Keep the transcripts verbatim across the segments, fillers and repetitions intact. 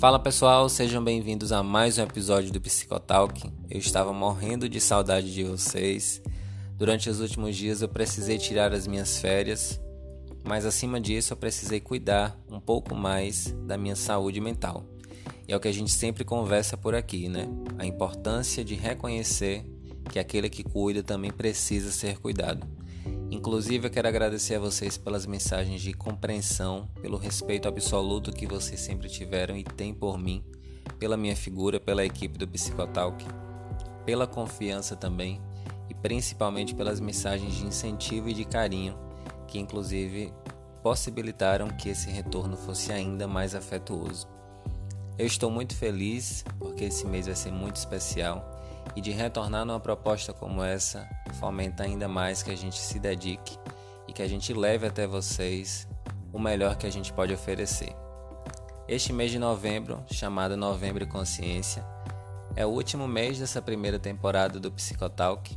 Fala pessoal, sejam bem-vindos a mais um episódio do Psicotalk. Eu estava morrendo de saudade de vocês. Durante os últimos dias eu precisei tirar as minhas férias, mas acima disso eu precisei cuidar um pouco mais da minha saúde mental. E é o que a gente sempre conversa por aqui, né? A importância de reconhecer que aquele que cuida também precisa ser cuidado. Inclusive, eu quero agradecer a vocês pelas mensagens de compreensão, pelo respeito absoluto que vocês sempre tiveram e têm por mim, pela minha figura, pela equipe do Psicotalk, pela confiança também e principalmente pelas mensagens de incentivo e de carinho que, inclusive, possibilitaram que esse retorno fosse ainda mais afetuoso. Eu estou muito feliz porque esse mês vai ser muito especial. E de retornar numa proposta como essa, fomenta ainda mais que a gente se dedique e que a gente leve até vocês o melhor que a gente pode oferecer. Este mês de novembro, chamado Novembro Consciência, é o último mês dessa primeira temporada do Psicotalk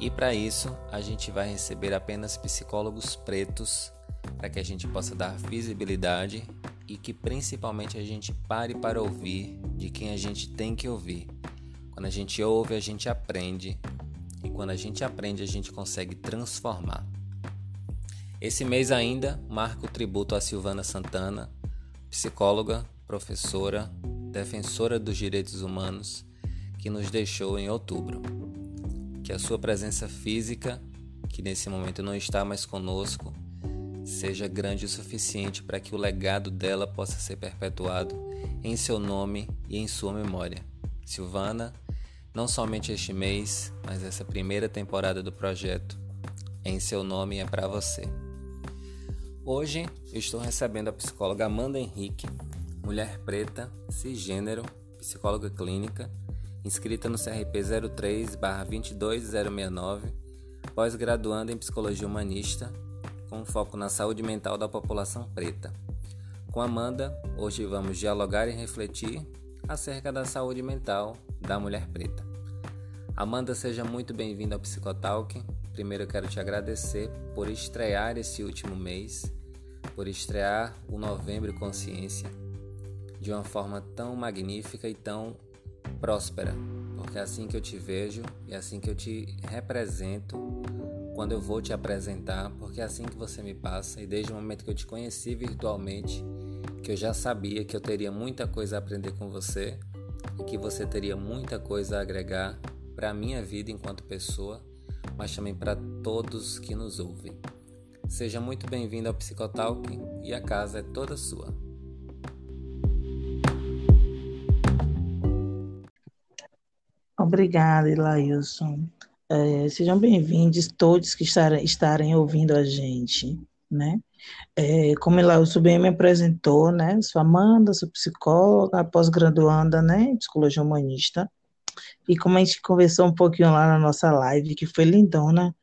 e para isso a gente vai receber apenas psicólogos pretos para que a gente possa dar visibilidade e que principalmente a gente pare para ouvir de quem a gente tem que ouvir. Quando a gente ouve, a gente aprende. E quando a gente aprende, a gente consegue transformar. Esse mês ainda marca o tributo a Silvana Santana, psicóloga, professora, defensora dos direitos humanos, que nos deixou em outubro. Que a sua presença física, que nesse momento não está mais conosco, seja grande o suficiente para que o legado dela possa ser perpetuado em seu nome e em sua memória. Silvana, não somente este mês, mas essa primeira temporada do projeto, em seu nome é para você. Hoje eu estou recebendo a psicóloga Amanda Henrique, mulher preta, cisgênero, psicóloga clínica, inscrita no C R P zero três barra dois dois zero seis nove, pós-graduanda em psicologia humanista, com foco na saúde mental da população preta. Com Amanda, hoje vamos dialogar e refletir acerca da saúde mental da mulher preta. Amanda, seja muito bem-vinda ao Psicotalk. Primeiro eu quero te agradecer por estrear esse último mês, por estrear o Novembro Consciência de uma forma tão magnífica e tão próspera, porque é assim que eu te vejo e é assim que eu te represento quando eu vou te apresentar, porque é assim que você me passa e desde o momento que eu te conheci virtualmente, que eu já sabia que eu teria muita coisa a aprender com você e que você teria muita coisa a agregar para a minha vida enquanto pessoa, mas também para todos que nos ouvem. Seja muito bem-vindo ao Psicotalk e a casa é toda sua. Obrigada, Ilailson. É, sejam bem-vindos todos que estarem, estarem ouvindo a gente, né? É, como ela, o Subem me apresentou, né? Sou Amanda, sou psicóloga, pós-graduanda, né? Em psicologia humanista. E como a gente conversou um pouquinho lá na nossa live, que foi lindona,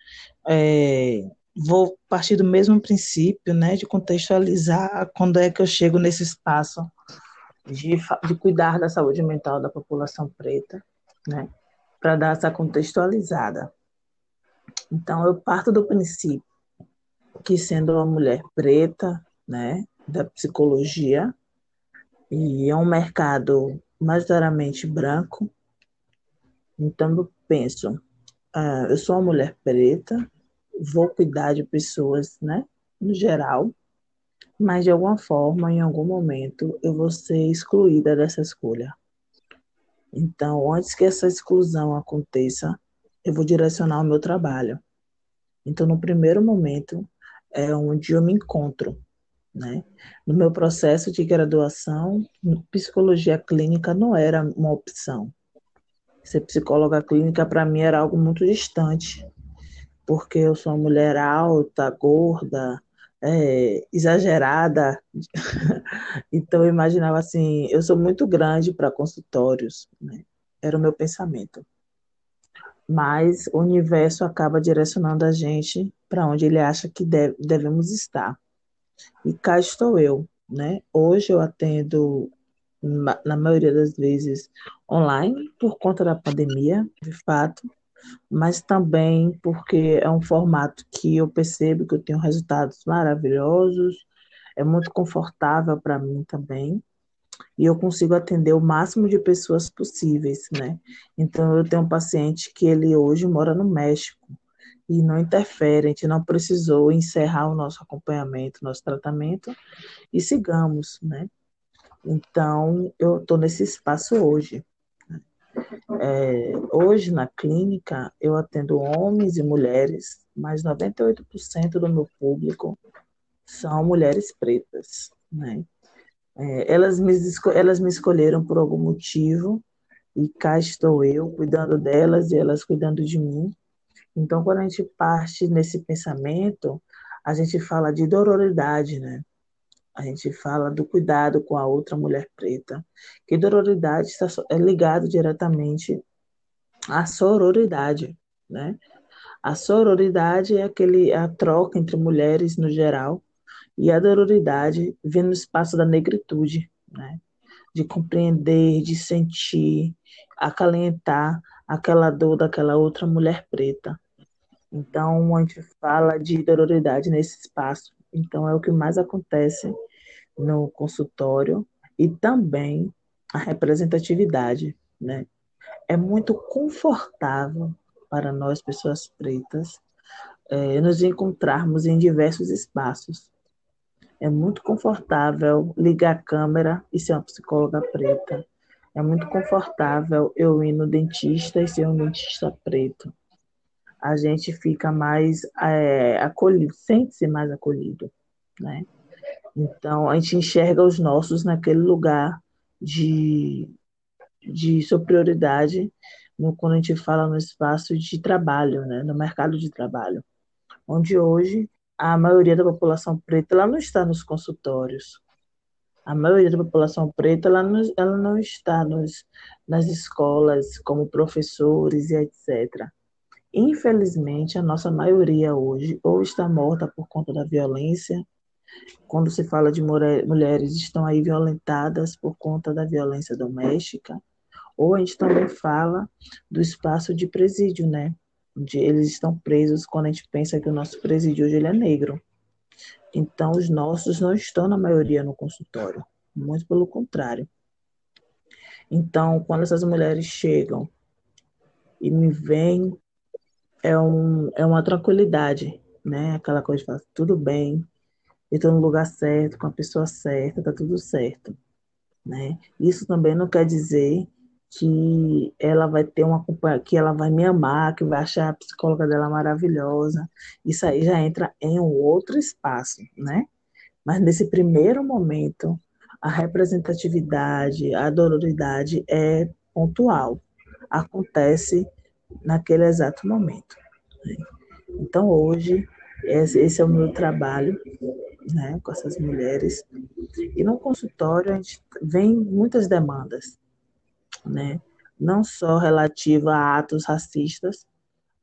é, vou partir do mesmo princípio, né? De contextualizar quando é que eu chego nesse espaço de, de cuidar da saúde mental da população preta, né? Para dar essa contextualizada. Então, eu parto do princípio que sendo uma mulher preta, né, da psicologia, e é um mercado majoritariamente branco, então eu penso, ah, eu sou uma mulher preta, vou cuidar de pessoas, né, no geral, mas de alguma forma, em algum momento, eu vou ser excluída dessa escolha. Então, antes que essa exclusão aconteça, eu vou direcionar o meu trabalho. Então, no primeiro momento, é onde eu me encontro, né? No meu processo de graduação, psicologia clínica não era uma opção. Ser psicóloga clínica, para mim, era algo muito distante, porque eu sou uma mulher alta, gorda, é, exagerada. Então, eu imaginava assim, eu sou muito grande para consultórios, né? Era o meu pensamento. Mas o universo acaba direcionando a gente para onde ele acha que deve, devemos estar. E cá estou eu, né? Hoje eu atendo, na maioria das vezes, online, por conta da pandemia, de fato, mas também porque é um formato que eu percebo que eu tenho resultados maravilhosos, é muito confortável para mim também, e eu consigo atender o máximo de pessoas possíveis, né? Então, eu tenho um paciente que ele hoje mora no México e não interfere, a gente não precisou encerrar o nosso acompanhamento, nosso tratamento, e sigamos, né? Então, eu estou nesse espaço hoje. É, hoje, na clínica, eu atendo homens e mulheres, mas noventa e oito por cento do meu público são mulheres pretas, né? É, elas, me, elas me escolheram por algum motivo e cá estou eu cuidando delas e elas cuidando de mim. Então, quando a gente parte nesse pensamento, a gente fala de dororidade, né? A gente fala do cuidado com a outra mulher preta, que dororidade está, é ligado diretamente à sororidade, né? A sororidade é aquele, a troca entre mulheres no geral, e a dororidade vem no espaço da negritude, né? De compreender, de sentir, acalentar aquela dor daquela outra mulher preta. Então, a gente fala de dororidade nesse espaço. Então, é o que mais acontece no consultório. E também a representatividade, né? É muito confortável para nós, pessoas pretas, eh, nos encontrarmos em diversos espaços. É muito confortável ligar a câmera e ser uma psicóloga preta. É muito confortável eu ir no dentista e ser um dentista preto. A gente fica mais é, acolhido, sente-se mais acolhido, né? Então, a gente enxerga os nossos naquele lugar de, de superioridade no, quando a gente fala no espaço de trabalho, né? No mercado de trabalho, onde hoje a maioria da população preta ela não está nos consultórios. A maioria da população preta ela não, ela não está nos, nas escolas como professores e etcétera. Infelizmente, a nossa maioria hoje ou está morta por conta da violência. Quando se fala de mulher, mulheres estão aí violentadas por conta da violência doméstica. Ou a gente também fala do espaço de presídio, né? Onde eles estão presos quando a gente pensa que o nosso presídio hoje ele é negro. Então, os nossos não estão, na maioria, no consultório. Muito pelo contrário. Então, quando essas mulheres chegam e me veem, é, um, é uma tranquilidade, né? Aquela coisa de falar, tudo bem, eu estou no lugar certo, com a pessoa certa, está tudo certo, né? Isso também não quer dizer que ela vai ter uma que ela vai me amar, que vai achar a psicóloga dela maravilhosa. Isso aí já entra em um outro espaço, né? Mas nesse primeiro momento, a representatividade, a dororidade é pontual. Acontece naquele exato momento, né? Então, hoje, esse é o meu trabalho, né, com essas mulheres. E no consultório, a gente vem muitas demandas, né? Não só relativa a atos racistas,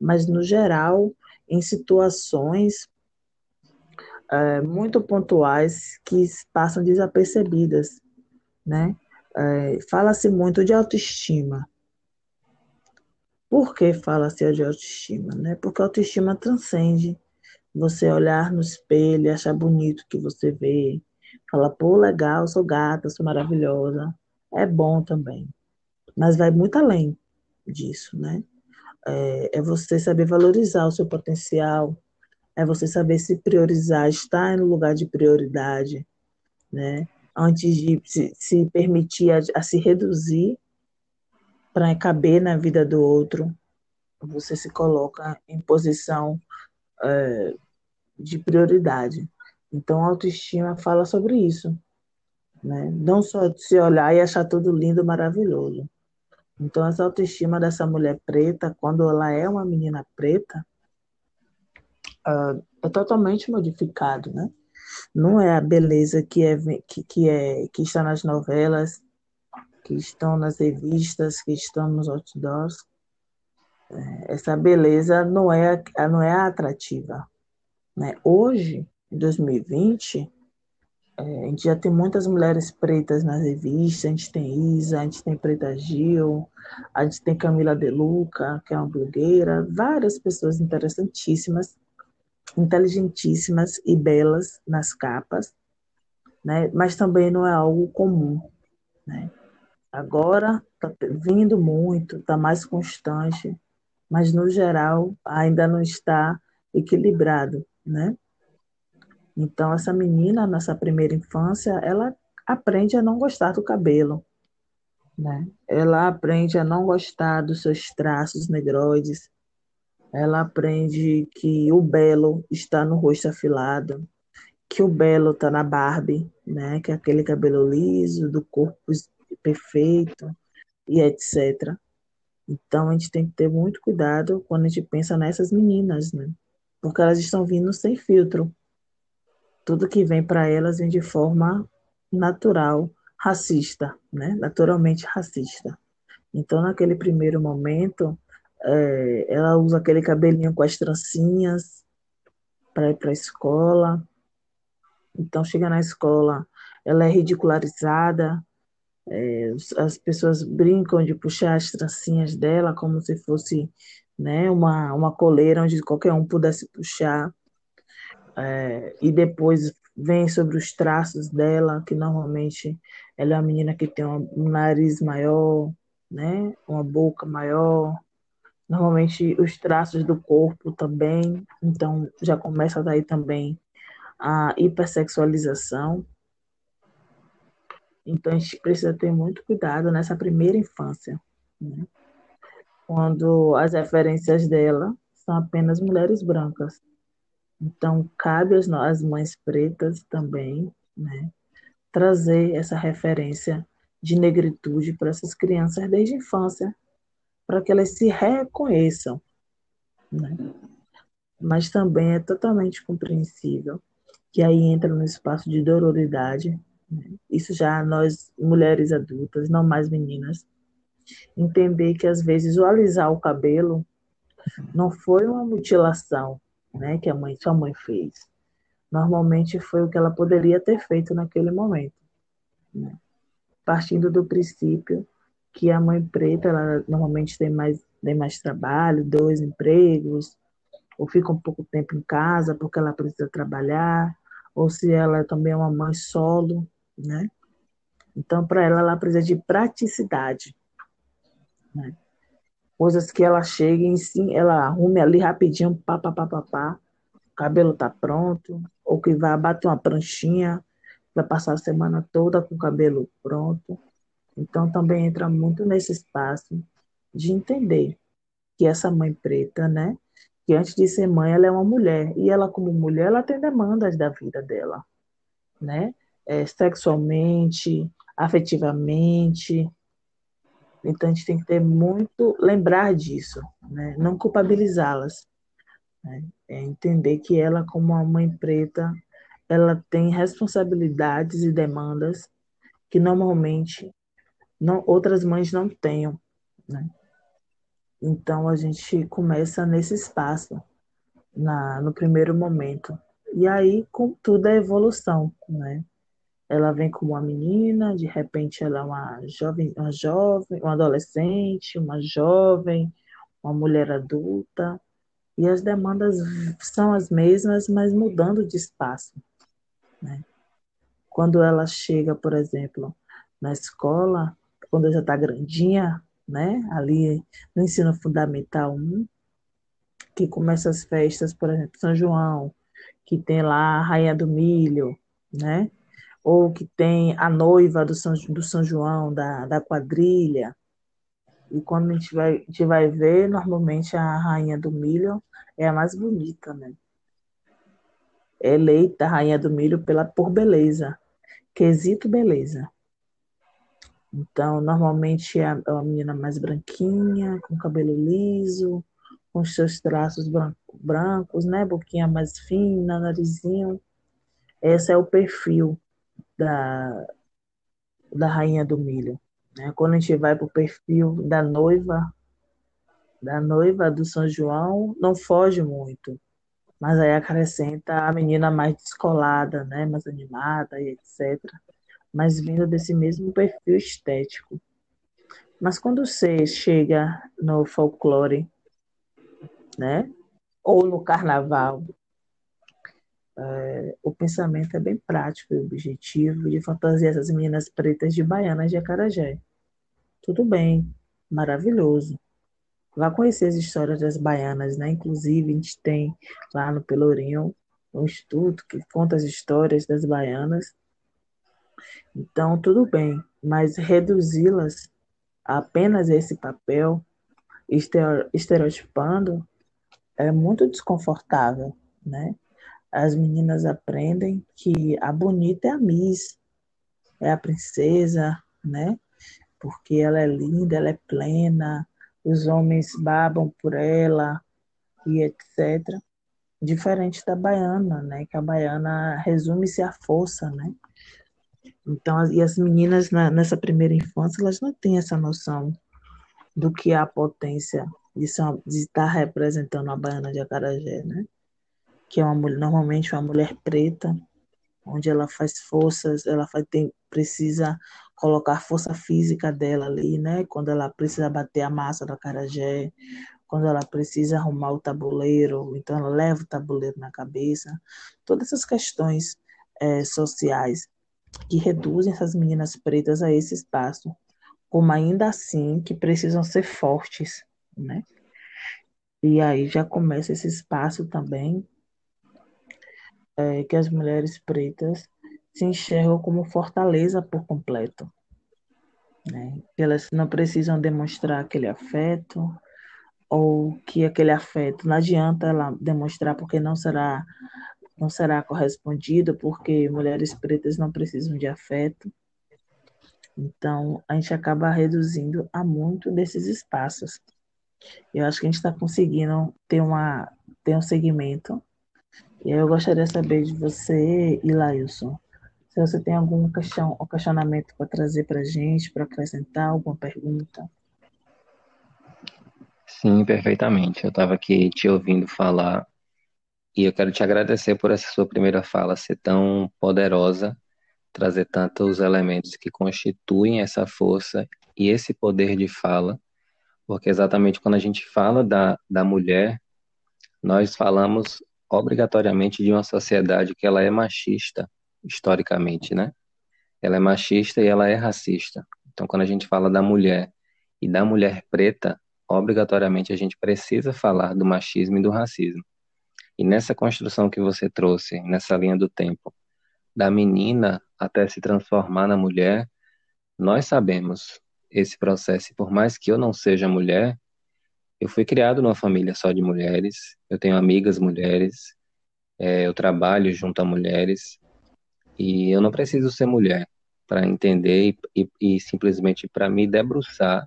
mas no geral em situações é, muito pontuais que passam desapercebidas, né? É, fala-se muito de autoestima. Por que fala-se de autoestima, né? Porque a autoestima transcende. Você olhar no espelho e achar bonito o que você vê, falar, pô, legal, sou gata, sou maravilhosa, é bom também. Mas vai muito além disso, né? É, é você saber valorizar o seu potencial, é você saber se priorizar, estar no lugar de prioridade, né? Antes de se, se permitir a, a se reduzir para caber na vida do outro, você se coloca em posição é, de prioridade. Então, a autoestima fala sobre isso, né? Não só se olhar e achar tudo lindo, maravilhoso. Então, essa autoestima dessa mulher preta, quando ela é uma menina preta, uh, é totalmente modificado, né? Não é a beleza que, é, que, que, é, que está nas novelas, que estão nas revistas, que estão nos outdoors. Essa beleza não é, não é atrativa, né? Hoje, em dois mil e vinte, a gente já tem muitas mulheres pretas nas revistas, a gente tem Isa, a gente tem Preta Gil, a gente tem Camila De Luca, que é uma blogueira, várias pessoas interessantíssimas, inteligentíssimas e belas nas capas, né? Mas também não é algo comum. né? Agora está vindo muito, está mais constante, mas no geral ainda não está equilibrado, né? Então essa menina, nessa primeira infância, ela aprende a não gostar do cabelo, né? Ela aprende a não gostar dos seus traços negroides, ela aprende que o belo está no rosto afilado, que o belo está na Barbie, né? Que é aquele cabelo liso, do corpo perfeito e etcétera. Então a gente tem que ter muito cuidado quando a gente pensa nessas meninas, né? Porque elas estão vindo sem filtro. Tudo que vem para elas vem de forma natural, racista, né? Naturalmente racista. Então, naquele primeiro momento, é, ela usa aquele cabelinho com as trancinhas para ir para a escola. Então, chega na escola, ela é ridicularizada, é, as pessoas brincam de puxar as trancinhas dela como se fosse, né, uma, uma coleira onde qualquer um pudesse puxar. É, e depois vem sobre os traços dela, que normalmente ela é uma menina que tem um nariz maior, né, uma boca maior, normalmente os traços do corpo também, então já começa daí também a hipersexualização. Então a gente precisa ter muito cuidado nessa primeira infância, né? Quando as referências dela são apenas mulheres brancas. Então, cabe às nós, mães pretas também, né, trazer essa referência de negritude para essas crianças desde a infância, para que elas se reconheçam, né? Mas também é totalmente compreensível que aí entra no espaço de dororidade, né? Isso já nós, mulheres adultas, não mais meninas, entender que às vezes o alisar o cabelo não foi uma mutilação, né, que a mãe, sua mãe fez. Normalmente foi o que ela poderia ter feito naquele momento, né? Partindo do princípio que a mãe preta, ela normalmente tem mais, tem mais trabalho, dois empregos, ou fica um pouco tempo em casa porque ela precisa trabalhar, ou se ela também é uma mãe solo, né? Então, para ela, ela precisa de praticidade, né? Coisas que ela chega e sim, ela arrume ali rapidinho, pá, pá, pá, pá, pá, o cabelo tá pronto, ou que vai bater uma pranchinha, vai passar a semana toda com o cabelo pronto. Então também entra muito nesse espaço de entender que essa mãe preta, né, que antes de ser mãe, ela é uma mulher, e ela como mulher, ela tem demandas da vida dela, né, é, sexualmente, afetivamente. Então, a gente tem que ter muito, lembrar disso, né? Não culpabilizá-las, né? É entender que ela, como uma mãe preta, ela tem responsabilidades e demandas que normalmente não, outras mães não tenham, né? Então, a gente começa nesse espaço, na, no primeiro momento. E aí, com tudo, a evolução, né? Ela vem como uma menina, de repente ela é uma jovem, uma jovem, uma adolescente, uma jovem, uma mulher adulta, e as demandas são as mesmas, mas mudando de espaço, né? Quando ela chega, por exemplo, na escola, quando ela já está grandinha, né, ali no ensino fundamental um, que começa as festas, por exemplo, São João, que tem lá a Rainha do Milho, né? Ou que tem a noiva do São, do São João, da, da quadrilha. E quando a gente, vai, a gente vai ver, normalmente a Rainha do Milho é a mais bonita, né? É eleita a Rainha do Milho pela, por beleza, quesito beleza. Então, normalmente é uma menina mais branquinha, com cabelo liso, com seus traços branco, brancos, né? Boquinha mais fina, narizinho. Esse é o perfil Da, da Rainha do Milho, né? Quando a gente vai para o perfil da noiva, da noiva do São João, não foge muito, mas aí acrescenta a menina mais descolada, né? Mais animada e etcétera. Mas vindo desse mesmo perfil estético. Mas quando você chega no folclore, né? Ou no carnaval, É, o pensamento é bem prático e objetivo de fantasiar essas meninas pretas de baianas de acarajé. Tudo bem, maravilhoso. Vá conhecer as histórias das baianas, né? Inclusive, a gente tem lá no Pelourinho um instituto que conta as histórias das baianas. Então, tudo bem, mas reduzi-las a apenas esse papel, estereotipando, é muito desconfortável, né? As meninas aprendem que a bonita é a Miss, é a princesa, né? Porque ela é linda, ela é plena, os homens babam por ela e etcétera. Diferente da baiana, né? Que a baiana resume-se à força, né? Então, e as meninas na, nessa primeira infância, elas não têm essa noção do que é a potência de, são, de estar representando a baiana de acarajé, né? Que é uma mulher, normalmente uma mulher preta, onde ela faz forças, ela faz, tem, precisa colocar a força física dela ali, né? Quando ela precisa bater a massa do acarajé, quando ela precisa arrumar o tabuleiro, então ela leva o tabuleiro na cabeça. Todas essas questões é, sociais que reduzem essas meninas pretas a esse espaço, como ainda assim que precisam ser fortes, né? E aí já começa esse espaço também, É, que as mulheres pretas se enxergam como fortaleza por completo, né? Elas não precisam demonstrar aquele afeto, ou que aquele afeto não adianta ela demonstrar porque não será, não será correspondido, porque mulheres pretas não precisam de afeto. Então, a gente acaba reduzindo a muito desses espaços. Eu acho que a gente está conseguindo ter, uma, ter um segmento. E eu gostaria de saber de você, Ilailson, se você tem algum questionamento para trazer para a gente, para acrescentar alguma pergunta. Sim, perfeitamente. Eu estava aqui te ouvindo falar e eu quero te agradecer por essa sua primeira fala ser tão poderosa, trazer tantos elementos que constituem essa força e esse poder de fala, porque exatamente quando a gente fala da, da mulher, nós falamos obrigatoriamente de uma sociedade que ela é machista, historicamente, né? Ela é machista e ela é racista. Então, quando a gente fala da mulher e da mulher preta, obrigatoriamente a gente precisa falar do machismo e do racismo. E nessa construção que você trouxe, nessa linha do tempo, da menina até se transformar na mulher, nós sabemos esse processo. E por mais que eu não seja mulher, eu fui criado numa família só de mulheres, eu tenho amigas mulheres, é, eu trabalho junto a mulheres, e eu não preciso ser mulher para entender e, e, e simplesmente para me debruçar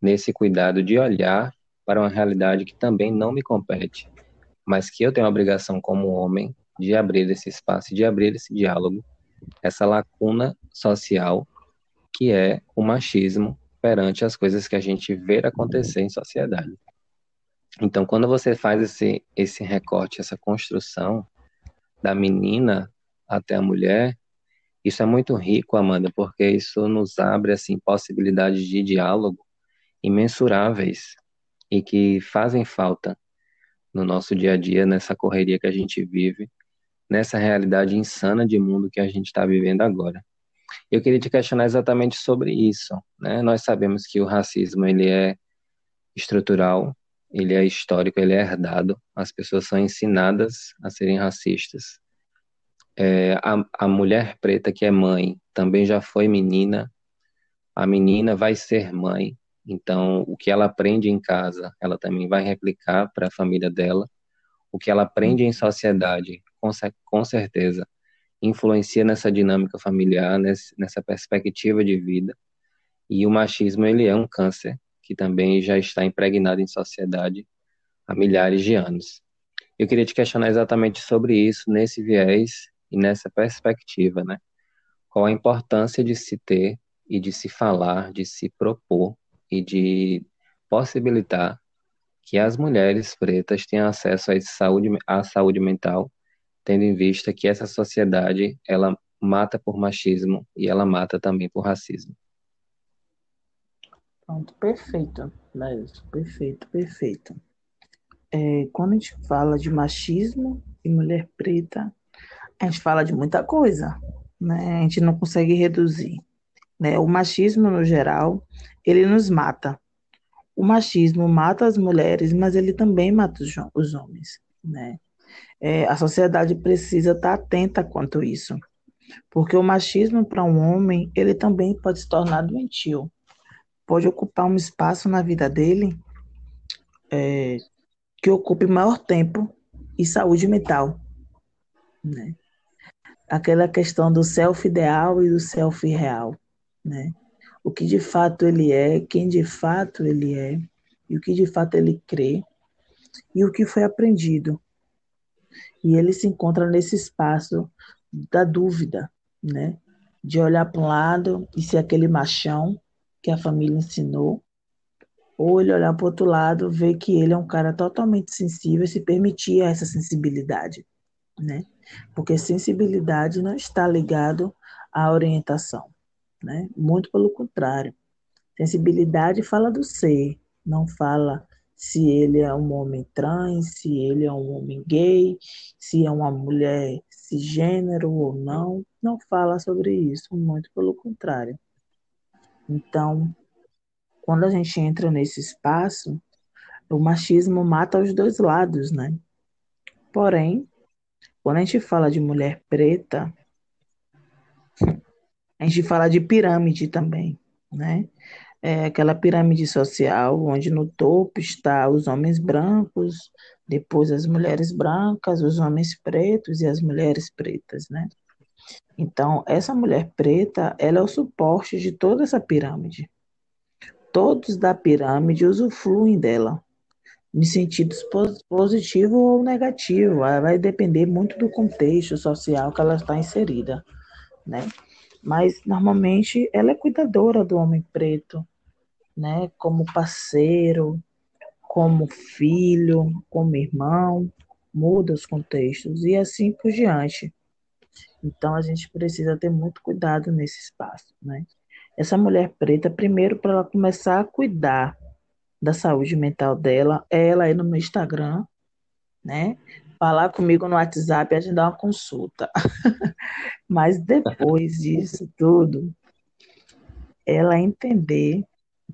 nesse cuidado de olhar para uma realidade que também não me compete, mas que eu tenho a obrigação como homem de abrir esse espaço, de abrir esse diálogo, essa lacuna social que é o machismo, perante as coisas que a gente vê acontecer em sociedade. Então, quando você faz esse, esse recorte, essa construção da menina até a mulher, isso é muito rico, Amanda, porque isso nos abre assim, possibilidades de diálogo imensuráveis e que fazem falta no nosso dia a dia, nessa correria que a gente vive, nessa realidade insana de mundo que a gente está vivendo agora. Eu queria te questionar exatamente sobre isso, né? Nós sabemos que o racismo, ele é estrutural, ele é histórico, ele é herdado. As pessoas são ensinadas a serem racistas. É, a, a mulher preta que é mãe também já foi menina. A menina vai ser mãe. Então, o que ela aprende em casa, ela também vai replicar para a família dela. O que ela aprende em sociedade, com, com certeza, influencia nessa dinâmica familiar, nessa perspectiva de vida. E o machismo, ele é um câncer que também já está impregnado em sociedade há milhares de anos. Eu queria te questionar exatamente sobre isso, nesse viés e nessa perspectiva, né? Qual a importância de se ter e de se falar, de se propor e de possibilitar que as mulheres pretas tenham acesso à saúde, à saúde mental, tendo em vista que essa sociedade, ela mata por machismo e ela mata também por racismo. Pronto, perfeito, Laís, perfeito, perfeito. É, quando a gente fala de machismo e mulher preta, a gente fala de muita coisa, né? A gente não consegue reduzir, né? O machismo, no geral, ele nos mata. O machismo mata as mulheres, mas ele também mata os homens, né? É, a sociedade precisa estar atenta quanto isso, porque o machismo para um homem, ele também pode se tornar doentio, pode ocupar um espaço na vida dele é, que ocupe maior tempo e saúde mental, né? Aquela questão do self ideal e do self real, né? O que de fato ele é, quem de fato ele é, e o que de fato ele crê, e o que foi aprendido. E ele se encontra nesse espaço da dúvida, né? De olhar para um lado e ser aquele machão que a família ensinou, ou ele olhar para o outro lado, ver que ele é um cara totalmente sensível e se permitir essa sensibilidade, né? Porque sensibilidade não está ligado à orientação, né? Muito pelo contrário. Sensibilidade fala do ser, não fala se ele é um homem trans, se ele é um homem gay, se é uma mulher cisgênero ou não, não fala sobre isso, muito pelo contrário. Então, quando a gente entra nesse espaço, o machismo mata os dois lados, né? Porém, quando a gente fala de mulher preta, a gente fala de pirâmide também, né? É aquela pirâmide social onde no topo está os homens brancos, depois as mulheres brancas, os homens pretos e as mulheres pretas, né? Então, essa mulher preta, ela é o suporte de toda essa pirâmide. Todos da pirâmide usufruem dela, em sentidos positivo ou negativo, vai depender muito do contexto social que ela está inserida, né? Mas, normalmente, ela é cuidadora do homem preto, né? Como parceiro, como filho, como irmão, muda os contextos e assim por diante. Então, a gente precisa ter muito cuidado nesse espaço, né? Essa mulher preta, primeiro, para ela começar a cuidar da saúde mental dela, ela ir no meu Instagram, né? Falar comigo no WhatsApp e agendar uma consulta. Mas depois disso tudo, ela entender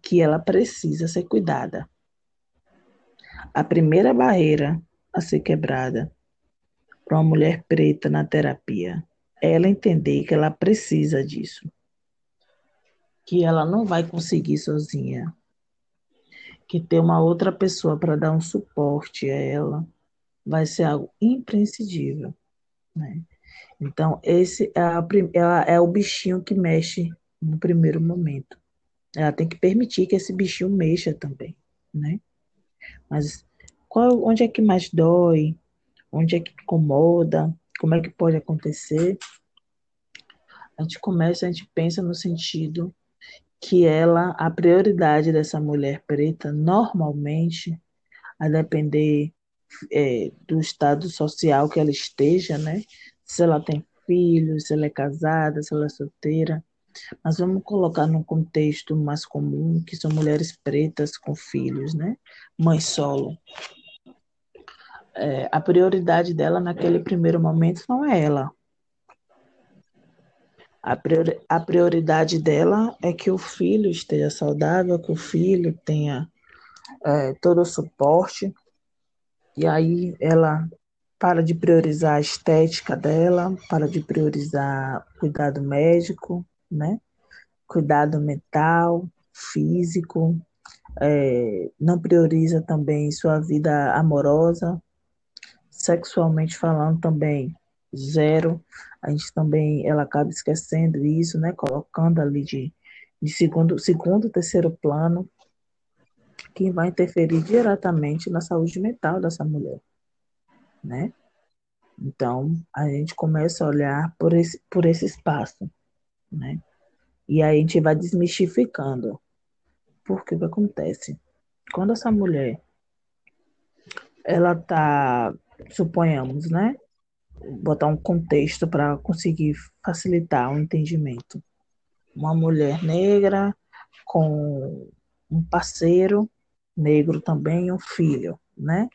que ela precisa ser cuidada. A primeira barreira a ser quebrada para uma mulher preta na terapia é ela entender que ela precisa disso. Que ela não vai conseguir sozinha. Que ter uma outra pessoa para dar um suporte a ela vai ser algo imprescindível, né? Então, esse é, a, é o bichinho que mexe no primeiro momento. Ela tem que permitir que esse bichinho mexa também, né? Mas qual, onde é que mais dói? Onde é que incomoda? Como é que pode acontecer? A gente começa, a gente pensa no sentido que ela, a prioridade dessa mulher preta, normalmente, a depender É, do estado social que ela esteja, né? Se ela tem filhos, se ela é casada, se ela é solteira. Mas vamos colocar num contexto mais comum, que são mulheres pretas com filhos, né? Mãe solo. É, a prioridade dela naquele primeiro momento não é ela. A, priori- a prioridade dela é que o filho esteja saudável, que o filho tenha é, todo o suporte. E aí ela para de priorizar a estética dela, para de priorizar cuidado médico, né? Cuidado mental, físico, é, não prioriza também sua vida amorosa, sexualmente falando também zero. A gente também, ela acaba esquecendo isso, né? Colocando ali de, de segundo, segundo, terceiro plano, que vai interferir diretamente na saúde mental dessa mulher, né? Então, a gente começa a olhar por esse, por esse espaço, né? E aí a gente vai desmistificando. Porque o que acontece? Quando essa mulher, ela tá, suponhamos, né? Botar um contexto para conseguir facilitar o entendimento. Uma mulher negra com um parceiro negro também, um filho, né?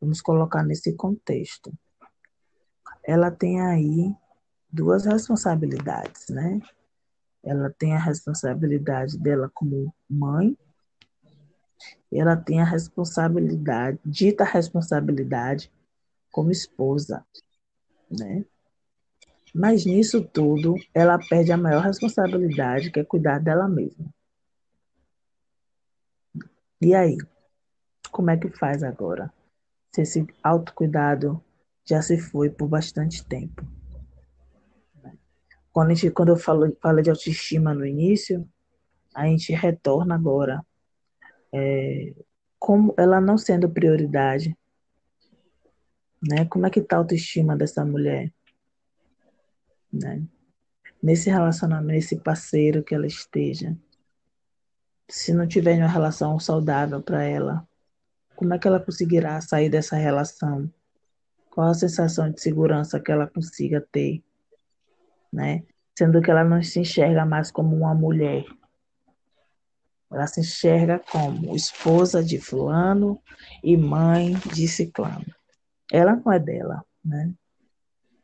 Vamos colocar nesse contexto. ela tem aí duas responsabilidades, né? Ela tem a responsabilidade dela como mãe, ela tem a responsabilidade, dita responsabilidade, como esposa, né? Mas nisso tudo, ela perde a maior responsabilidade, que é cuidar dela mesma. E aí? Como é que faz agora? Se esse autocuidado já se foi por bastante tempo. Quando, a gente, quando eu falo, falei de autoestima no início, a gente retorna agora. É, como ela não sendo prioridade, né? Como é que está a autoestima dessa mulher? Né? Nesse relacionamento, nesse parceiro que ela esteja. Se não tiver uma relação saudável para ela, como é que ela conseguirá sair dessa relação? Qual a sensação de segurança que ela consiga ter? Né? Sendo que ela não se enxerga mais como uma mulher. Ela se enxerga como esposa de fulano e mãe de ciclano. Ela não é dela, né?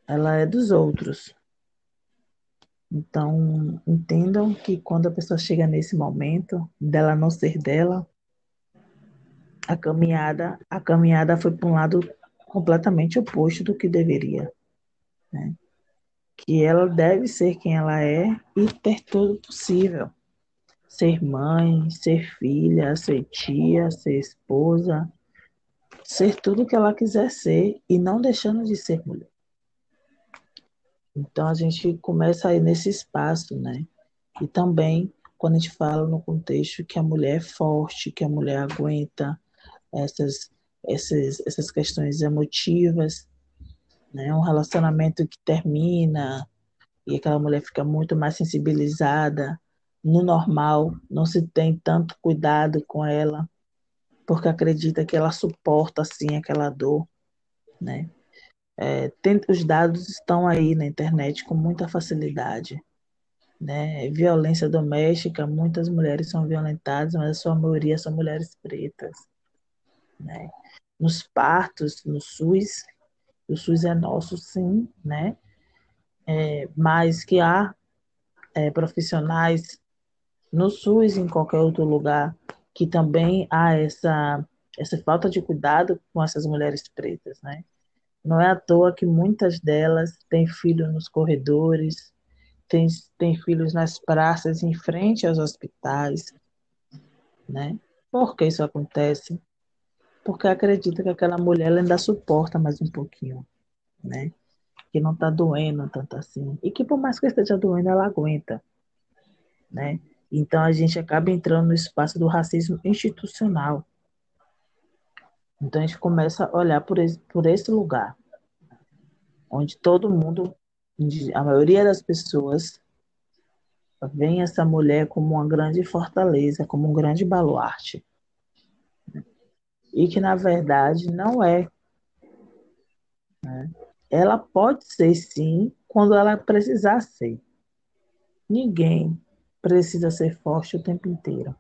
Ela é dos outros. Então, entendam que quando a pessoa chega nesse momento dela não ser dela, a caminhada, a caminhada foi para um lado completamente oposto do que deveria, né? Que ela deve ser quem ela é e ter tudo possível. Ser mãe, ser filha, ser tia, ser esposa, ser tudo que ela quiser ser e não deixando de ser mulher. Então, a gente começa aí nesse espaço, né? E também, quando a gente fala no contexto que a mulher é forte, que a mulher aguenta essas, essas, essas questões emotivas, né? Um relacionamento que termina e aquela mulher fica muito mais sensibilizada. No normal, não se tem tanto cuidado com ela, porque acredita que ela suporta, assim, aquela dor, né? É, tem, os dados estão aí na internet com muita facilidade, né? Violência doméstica, muitas mulheres são violentadas, mas a sua maioria são mulheres pretas, né? Nos partos, no SUS, o SUS é nosso, sim, né? É, mas que há é, profissionais no SUS, em qualquer outro lugar, que também há essa, essa falta de cuidado com essas mulheres pretas, né? Não é à toa que muitas delas têm filhos nos corredores, têm, têm filhos nas praças, em frente aos hospitais, né? Por que isso acontece? Porque acredita que aquela mulher ela ainda suporta mais um pouquinho, né? Que não está doendo tanto assim. E que por mais que esteja doendo, ela aguenta, né? Então, a gente acaba entrando no espaço do racismo institucional. Então, a gente começa a olhar por esse, por esse lugar, onde todo mundo, a maioria das pessoas, vê essa mulher como uma grande fortaleza, como um grande baluarte. E que, na verdade, não é. Ela pode ser, sim, quando ela precisar ser. Ninguém precisa ser forte o tempo inteiro,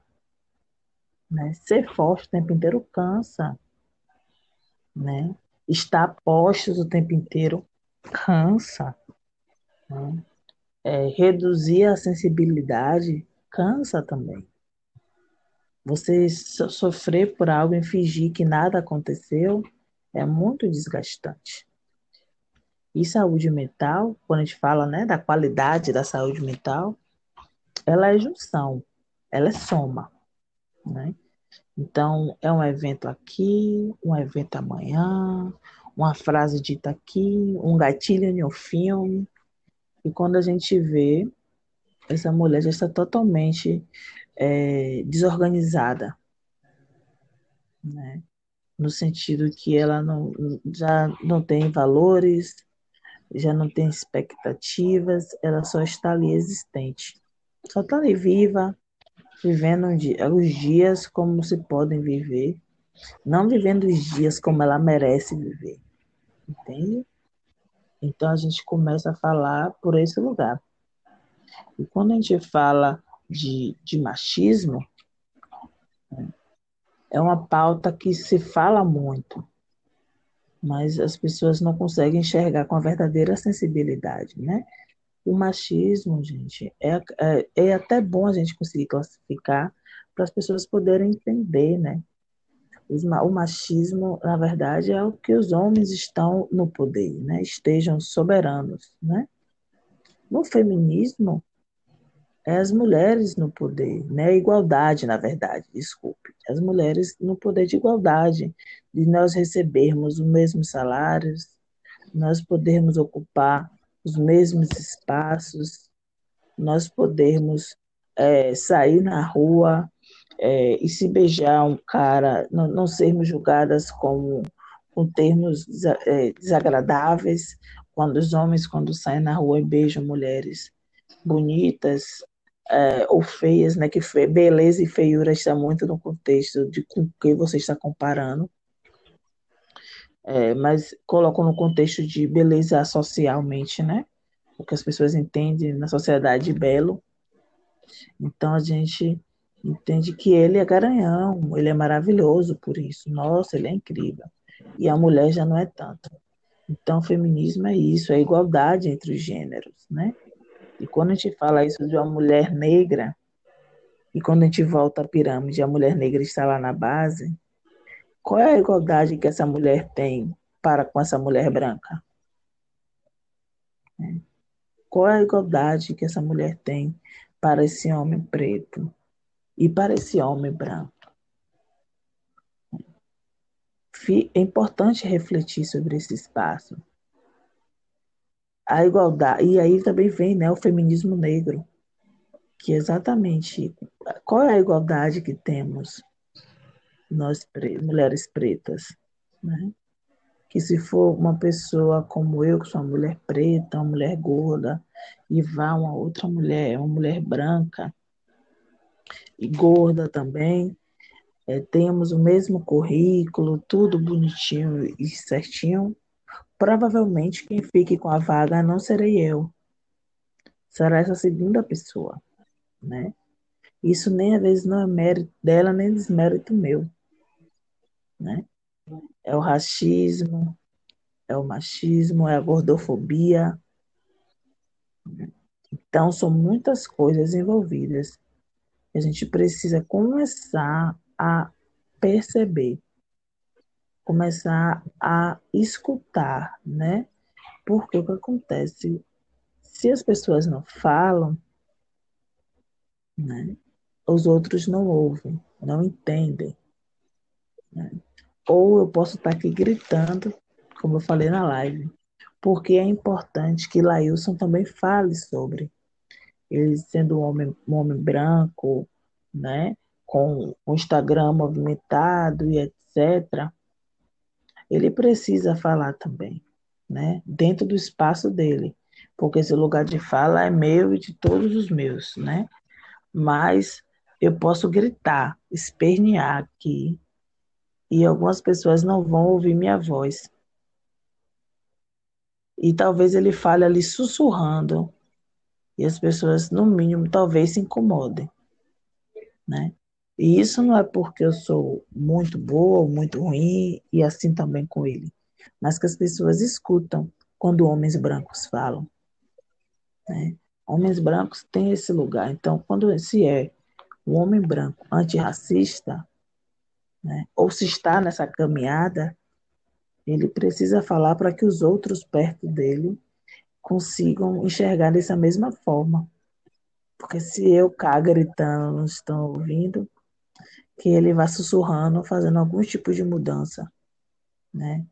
né? Ser forte o tempo inteiro cansa, né? Estar postos o tempo inteiro cansa, né? É, reduzir a sensibilidade cansa também. Você so- sofrer por algo e fingir que nada aconteceu é muito desgastante. E saúde mental, quando a gente fala, né, da qualidade da saúde mental, ela é junção, ela é soma, né? Então, é um evento aqui, um evento amanhã, uma frase dita aqui, um gatilho em um filme. E quando a gente vê, essa mulher já está totalmente é, desorganizada, né? No sentido que ela não, já não tem valores, já não tem expectativas, ela só está ali existente. Só está ali viva, vivendo um dia, os dias como se podem viver, não vivendo os dias como ela merece viver, entende? Então a gente começa a falar por esse lugar. E quando a gente fala de, de machismo, é uma pauta que se fala muito, mas as pessoas não conseguem enxergar com a verdadeira sensibilidade, né? O machismo, gente, é, é, é até bom a gente conseguir classificar para as pessoas poderem entender, né? O machismo, na verdade, é o que os homens estão no poder, né? Estejam soberanos, né? No feminismo, é as mulheres no poder, né? Igualdade, na verdade, desculpe. As mulheres no poder de igualdade, de nós recebermos os mesmos salários, nós podermos ocupar os mesmos espaços, nós podermos é, sair na rua é, e se beijar um cara, não, não sermos julgadas como, com termos é, desagradáveis, quando os homens, quando saem na rua e beijam mulheres bonitas, É, ou feias, né? Que fe... beleza e feiura está muito no contexto de com que você está comparando, é, mas colocam no contexto de beleza socialmente, né? O que as pessoas entendem na sociedade belo. Então a gente entende que ele é garanhão, ele é maravilhoso por isso. Nossa, ele é incrível. E a mulher já não é tanto. Então o feminismo é isso, é a igualdade entre os gêneros, né? E quando a gente fala isso de uma mulher negra, e quando a gente volta à pirâmide, a mulher negra está lá na base, qual é a igualdade que essa mulher tem para com essa mulher branca? Qual é a igualdade que essa mulher tem para esse homem preto e para esse homem branco? É importante refletir sobre esse espaço. A igualdade, e aí também vem, né, o feminismo negro, que exatamente, qual é a igualdade que temos nós, mulheres pretas, né? Que se for uma pessoa como eu, que sou uma mulher preta, uma mulher gorda, e vá uma outra mulher, uma mulher branca e gorda também, é, temos o mesmo currículo, tudo bonitinho e certinho, provavelmente quem fique com a vaga não serei eu. Será essa segunda pessoa, né? Isso nem às vezes não é mérito dela, nem desmérito meu, né? É o racismo, é o machismo, é a gordofobia. Então, são muitas coisas envolvidas. A gente precisa começar a perceber, começar a escutar, né? Porque o que acontece? Se as pessoas não falam, né? Os outros não ouvem, não entendem, né? Ou eu posso estar aqui gritando, como eu falei na live, porque é importante que Laílson também fale sobre ele sendo um homem, um homem branco, né? Com o Instagram movimentado e etcétera Ele precisa falar também, né? Dentro do espaço dele, porque esse lugar de fala é meu e de todos os meus, né? Mas eu posso gritar, espernear aqui, e algumas pessoas não vão ouvir minha voz. E talvez ele fale ali sussurrando, e as pessoas, no mínimo, talvez se incomodem, né? E isso não é porque eu sou muito boa ou muito ruim, e assim também com ele. Mas que as pessoas escutam quando homens brancos falam, né? Homens brancos têm esse lugar. Então, quando se é um homem branco antirracista, né? Ou se está nessa caminhada, ele precisa falar para que os outros perto dele consigam enxergar dessa mesma forma. Porque se eu cá gritando, não estão ouvindo, que ele vai sussurrando, fazendo algum tipo de mudança, né?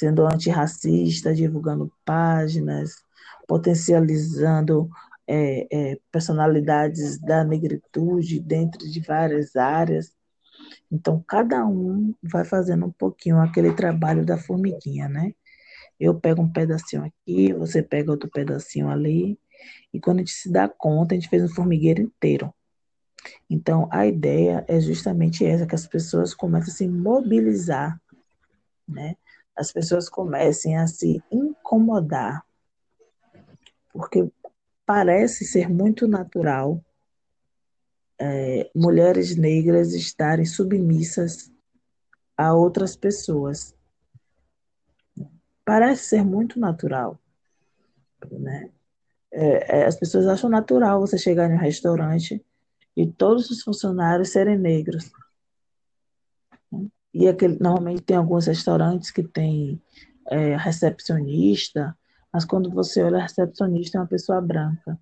Sendo antirracista, divulgando páginas, potencializando é, é, personalidades da negritude dentro de várias áreas. Então, cada um vai fazendo um pouquinho aquele trabalho da formiguinha, né? Eu pego um pedacinho aqui, você pega outro pedacinho ali, e quando a gente se dá conta, a gente fez um formigueiro inteiro. Então, a ideia é justamente essa, que as pessoas comecem a se mobilizar, né? As pessoas comecem a se incomodar, porque parece ser muito natural é, mulheres negras estarem submissas a outras pessoas, parece ser muito natural, né? É, é, as pessoas acham natural você chegar em um restaurante e todos os funcionários serem negros. E aquele, normalmente tem alguns restaurantes que tem é, recepcionista, mas quando você olha a recepcionista é uma pessoa branca.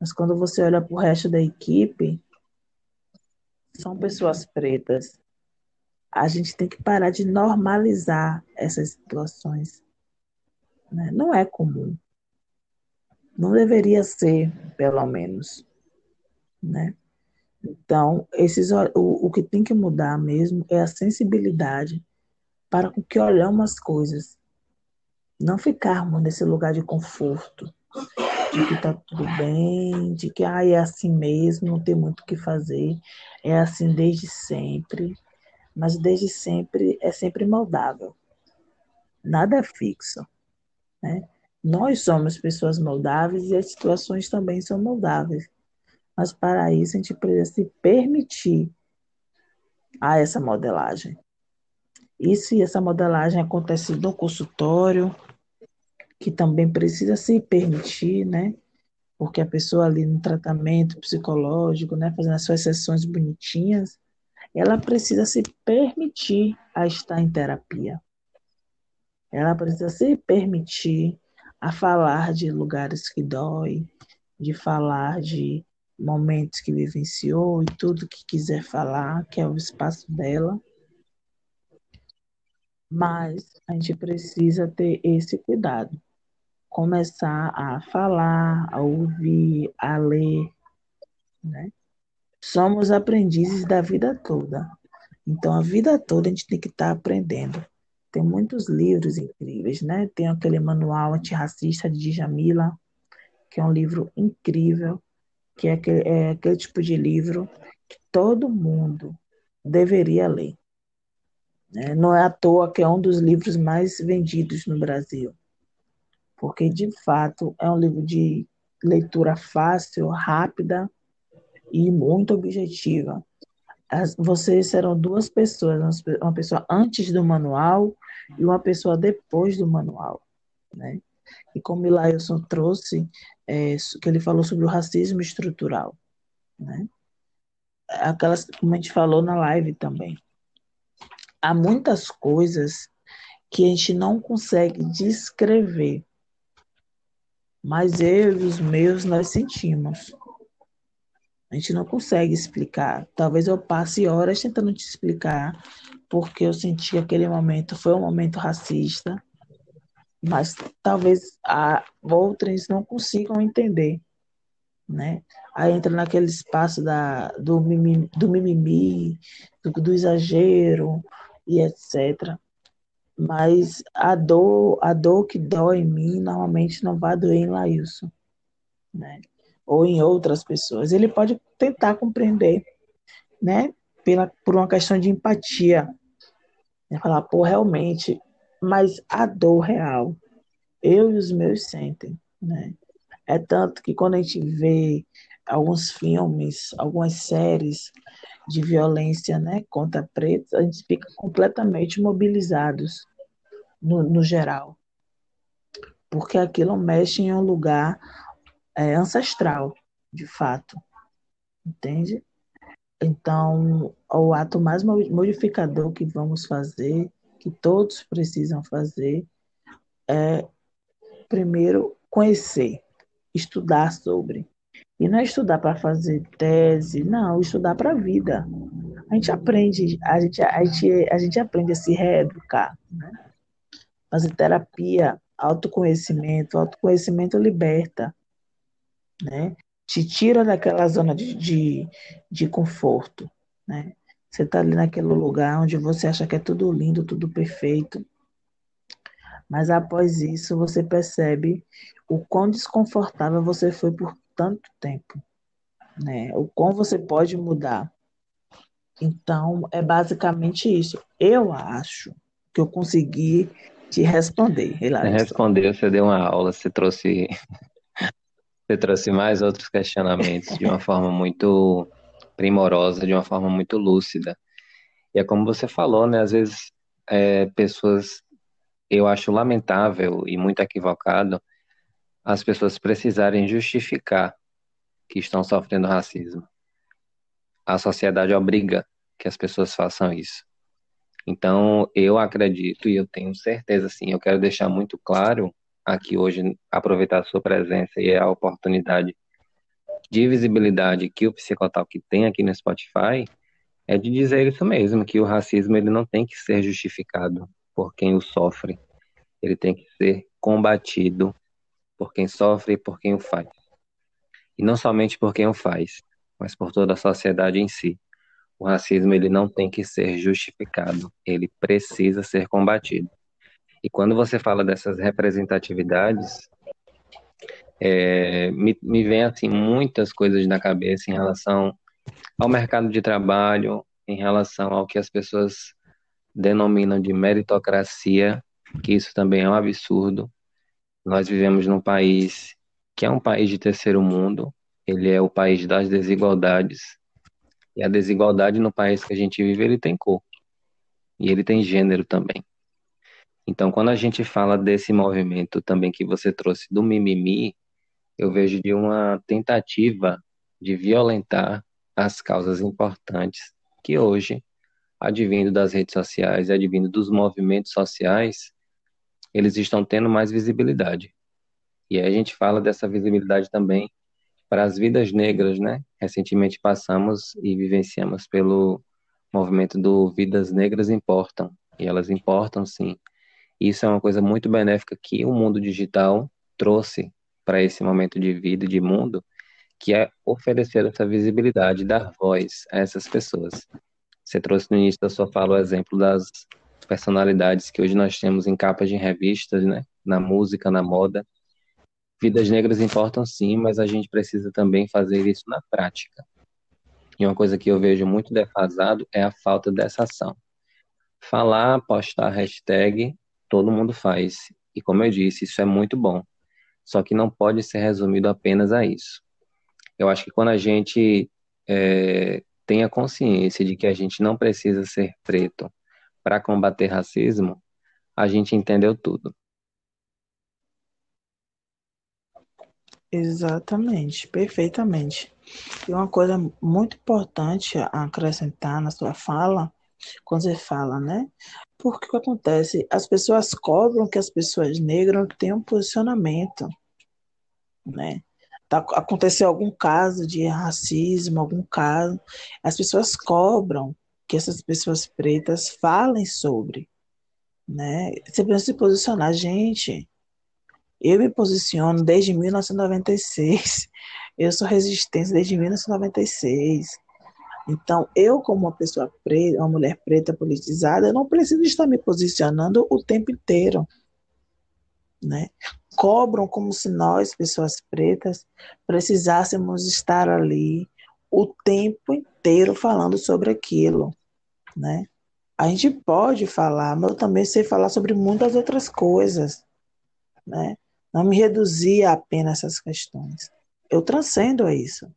Mas quando você olha para o resto da equipe, são pessoas pretas. A gente tem que parar de normalizar essas situações, né? Não é comum. Não deveria ser, pelo menos, né? Então, esses, o, o que tem que mudar mesmo é a sensibilidade para com que olhamos as coisas. Não ficarmos nesse lugar de conforto, de que está tudo bem, de que ah, é assim mesmo, não tem muito o que fazer, é assim desde sempre. Mas desde sempre é sempre moldável. Nada é fixo, né? Nós somos pessoas moldáveis e as situações também são moldáveis. Mas para isso a gente precisa se permitir a essa modelagem. E se essa modelagem acontece no consultório, que também precisa se permitir, né? Porque a pessoa ali no tratamento psicológico, né, fazendo as suas sessões bonitinhas, ela precisa se permitir a estar em terapia. Ela precisa se permitir a falar de lugares que dói, de falar de momentos que vivenciou e tudo que quiser falar, que é o espaço dela. Mas a gente precisa ter esse cuidado. Começar a falar, a ouvir, a ler, né? Somos aprendizes da vida toda. Então, a vida toda a gente tem que estar aprendendo. Tem muitos livros incríveis, né? Tem aquele manual antirracista de Djamila, que é um livro incrível, que é aquele, é aquele tipo de livro que todo mundo deveria ler. Não é à toa que é um dos livros mais vendidos no Brasil, porque, de fato, é um livro de leitura fácil, rápida e muito objetiva. As, vocês serão duas pessoas, uma pessoa antes do manual e uma pessoa depois do manual, né? E como Ilailson trouxe, é, que ele falou sobre o racismo estrutural, né? Aquelas, como a gente falou na live também. Há muitas coisas que a gente não consegue descrever, mas eu e os meus, nós sentimos. A gente não consegue explicar. Talvez eu passe horas tentando te explicar porque eu senti que aquele momento foi um momento racista, mas talvez a outras não consigam entender, né? Aí entra naquele espaço da, do, mimimi, do mimimi, do, do exagero e etcétera. Mas a dor, a dor que dói em mim normalmente não vai doer em Lailson, né? Ou em outras pessoas. Ele pode tentar compreender, né? Pela, por uma questão de empatia. Né? Falar, pô, realmente, mas a dor real, eu e os meus sentem, né? É tanto que quando a gente vê alguns filmes, algumas séries de violência, né, contra pretos, a gente fica completamente mobilizados no, no geral. Porque aquilo mexe em um lugar é, ancestral, de fato. Entende? Então, o ato mais modificador que vamos fazer, que todos precisam fazer, é, primeiro, conhecer. Estudar sobre. E não é estudar para fazer tese, não, estudar para a vida. A gente aprende, a gente, a gente, a gente aprende a se reeducar, né? Fazer terapia, autoconhecimento, autoconhecimento liberta, né? Te tira daquela zona de, de, de conforto, né? Você está ali naquele lugar onde você acha que é tudo lindo, tudo perfeito. Mas após isso, você percebe o quão desconfortável você foi por tanto tempo, né? O quão você pode mudar. Então, é basicamente isso. Eu acho que eu consegui te responder. Você respondeu, você deu uma aula, você trouxe, você trouxe mais outros questionamentos de uma forma muito primorosa, de uma forma muito lúcida. E é como você falou, né? Às vezes, é, pessoas eu acho lamentável e muito equivocado as pessoas precisarem justificar que estão sofrendo racismo. A sociedade obriga que as pessoas façam isso. Então, eu acredito e eu tenho certeza, sim, eu quero deixar muito claro aqui hoje, aproveitar a sua presença e a oportunidade de visibilidade que o Psicotalk tem aqui no Spotify, é de dizer isso mesmo, que o racismo ele não tem que ser justificado por quem o sofre, ele tem que ser combatido por quem sofre e por quem o faz. E não somente por quem o faz, mas por toda a sociedade em si. O racismo ele não tem que ser justificado, ele precisa ser combatido. E quando você fala dessas representatividades, é, me, me vem assim, muitas coisas na cabeça em relação ao mercado de trabalho, em relação ao que as pessoas denominam de meritocracia, que isso também é um absurdo. Nós vivemos num país que é um país de terceiro mundo, ele é o país das desigualdades, e a desigualdade no país que a gente vive, ele tem cor, e ele tem gênero também. Então, quando a gente fala desse movimento também que você trouxe do mimimi, eu vejo de uma tentativa de violentar as causas importantes que hoje, advindo das redes sociais, advindo dos movimentos sociais, eles estão tendo mais visibilidade. E aí a gente fala dessa visibilidade também para as vidas negras, né? Recentemente passamos e vivenciamos pelo movimento do Vidas Negras Importam, e elas importam sim. Isso é uma coisa muito benéfica que o mundo digital trouxe para esse momento de vida e de mundo, que é oferecer essa visibilidade, dar voz a essas pessoas. Você trouxe no início da sua fala o exemplo das personalidades que hoje nós temos em capas de revistas, né? Na música, na moda. Vidas negras importam sim, mas a gente precisa também fazer isso na prática. E uma coisa que eu vejo muito defasado é a falta dessa ação. Falar, postar hashtag, todo mundo faz. E como eu disse, isso é muito bom. Só que não pode ser resumido apenas a isso. Eu acho que quando a gente é, tem a consciência de que a gente não precisa ser preto para combater racismo, a gente entendeu tudo. Exatamente, perfeitamente. E uma coisa muito importante a acrescentar na sua fala, quando você fala, né? Porque o que acontece? As pessoas cobram que as pessoas negras tenham um posicionamento, né? Tá, aconteceu algum caso de racismo, algum caso, as pessoas cobram que essas pessoas pretas falem sobre, né? Você precisa se posicionar, gente. Eu me posiciono desde mil novecentos e noventa e seis. Eu sou resistência desde mil novecentos e noventa e seis. Então, eu como uma pessoa preta, uma mulher preta politizada, eu não preciso estar me posicionando o tempo inteiro, né? Cobram como se nós, pessoas pretas, precisássemos estar ali o tempo inteiro falando sobre aquilo, né? A gente pode falar, mas eu também sei falar sobre muitas outras coisas, né? Não me reduzia apenas essas questões. Eu transcendo a isso.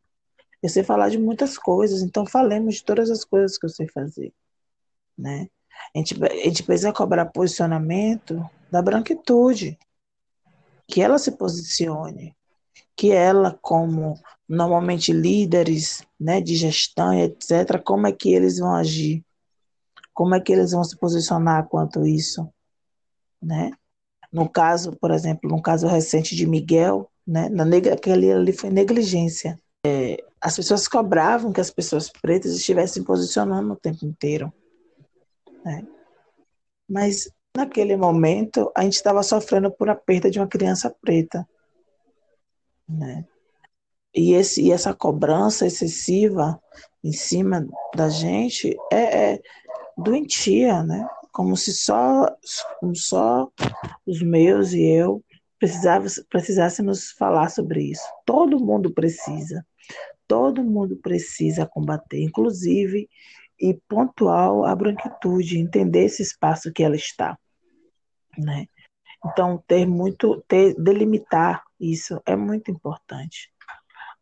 Eu sei falar de muitas coisas, então falemos de todas as coisas que eu sei fazer, né? A gente, a gente precisa cobrar posicionamento da branquitude. Que ela se posicione. Que ela, como normalmente líderes, né, de gestão, etcétera, como é que eles vão agir? Como é que eles vão se posicionar quanto isso, né? No caso, por exemplo, no caso recente de Miguel, né, na neg- aquele ali foi negligência. É, as pessoas cobravam que as pessoas pretas estivessem posicionando o tempo inteiro, né? Mas, naquele momento, a gente estava sofrendo por a perda de uma criança preta, né? E, esse, e essa cobrança excessiva em cima da gente é, é doentia, né? Como se só, como só os meus e eu precisássemos falar sobre isso. Todo mundo precisa. Todo mundo precisa combater, inclusive, e pontual a branquitude, entender esse espaço que ela está, né? Então, ter muito, ter, delimitar isso é muito importante.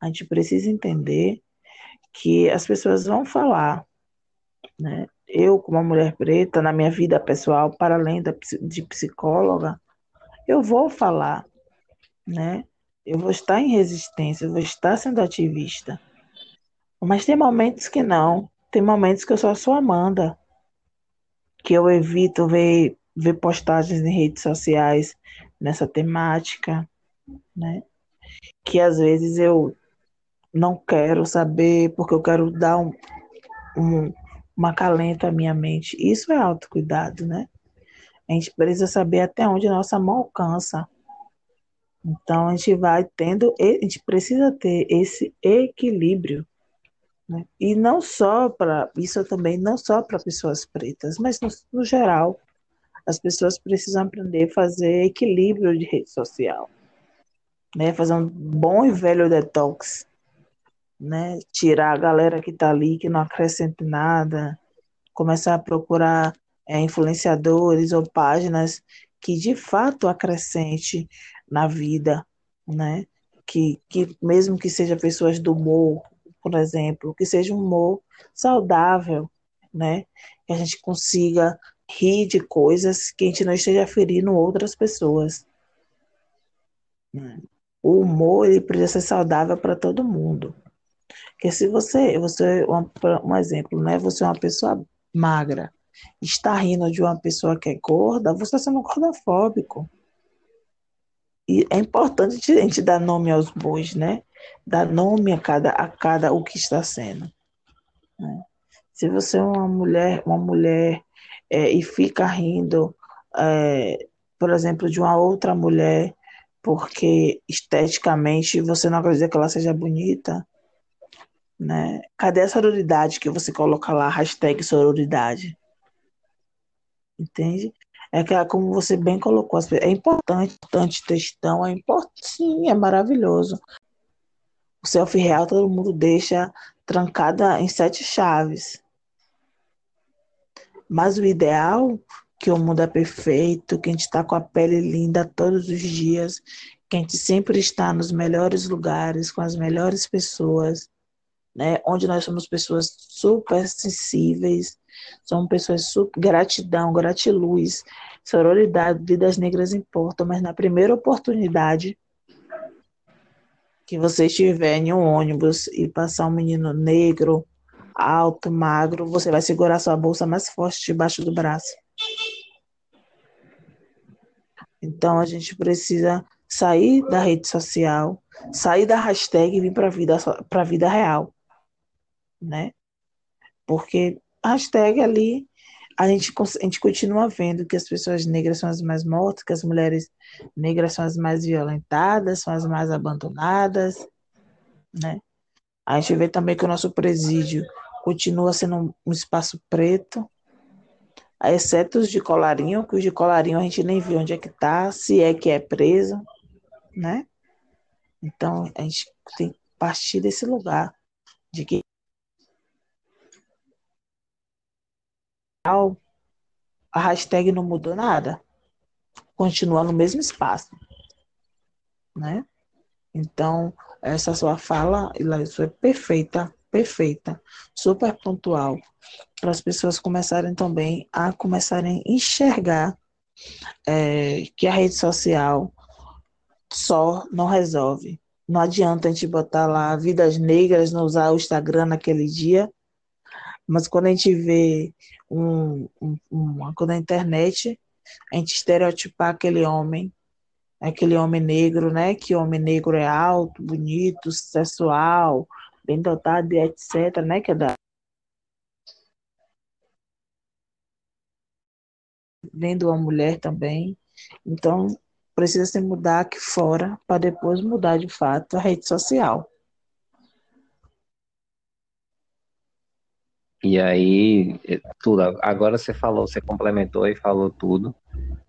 A gente precisa entender que as pessoas vão falar, né? eu, como uma mulher preta, na minha vida pessoal, para além da, de psicóloga, eu vou falar, né? Eu vou estar em resistência, eu vou estar sendo ativista. Mas tem momentos que não, tem momentos que eu só sou Amanda, que eu evito ver, ver postagens em redes sociais nessa temática, né? Que às vezes eu não quero saber porque eu quero dar um, um, um acalento à minha mente. Isso é autocuidado, né? A gente precisa saber até onde a nossa mão alcança. Então, a gente vai tendo, a gente precisa ter esse equilíbrio, né? E não só para, isso também, não só para pessoas pretas, mas no, no geral, as pessoas precisam aprender a fazer equilíbrio de rede social, né? Fazer um bom e velho detox, né? Tirar a galera que está ali, que não acrescenta nada, começar a procurar é, influenciadores ou páginas que de fato acrescente na vida, né? Que, que mesmo que sejam pessoas do humor, por exemplo, que seja um humor saudável, né? Que a gente consiga rir de coisas que a gente não esteja ferindo outras pessoas. O humor, ele precisa ser saudável para todo mundo. Porque se você, você um, um exemplo, né? Você é uma pessoa magra, está rindo de uma pessoa que é gorda, você está sendo gordofóbico. E é importante a gente dar nome aos bois, né? Dar nome a cada, a cada o que está sendo. Né? Se você é uma mulher, uma mulher é, e fica rindo, é, por exemplo, de uma outra mulher, porque esteticamente você não acredita que ela seja bonita, né? Cadê a sororidade que você coloca lá, hashtag sororidade? Entende? É que, como você bem colocou, é importante, importante textão, é importante, sim, é maravilhoso. O selfie real todo mundo deixa trancada em sete chaves. Mas o ideal, que o mundo é perfeito, que a gente está com a pele linda todos os dias, que a gente sempre está nos melhores lugares, com as melhores pessoas, né? Onde nós somos pessoas super sensíveis, são pessoas super... gratidão, gratiluz, sororidade, vidas negras importam, mas na primeira oportunidade que você estiver em um ônibus e passar um menino negro, alto, magro, você vai segurar sua bolsa mais forte debaixo do braço. Então a gente precisa sair da rede social, sair da hashtag e vir para a vida, para a vida real, né? Porque hashtag ali, a gente, a gente continua vendo que as pessoas negras são as mais mortas, que as mulheres negras são as mais violentadas, são as mais abandonadas, né? A gente vê também que o nosso presídio continua sendo um espaço preto, exceto os de colarinho, que os de colarinho a gente nem vê onde é que está, se é que é preso, né? Então, a gente tem que partir desse lugar de que a hashtag não mudou nada, continua no mesmo espaço, né? Então, essa sua fala, isso é perfeita, perfeita, super pontual, para as pessoas começarem também a começarem a enxergar é, que a rede social só não resolve. Não adianta a gente botar lá vidas negras, não usar o Instagram naquele dia, mas quando a gente vê um, um, uma coisa na internet, a gente estereotipar aquele homem, aquele homem negro, né? Que homem negro é alto, bonito, sexual, bem dotado, etcétera, né? Que é da... Vendo uma mulher também. Então, precisa se mudar aqui fora para depois mudar, de fato, a rede social. E aí, tudo, agora você falou, você complementou e falou tudo,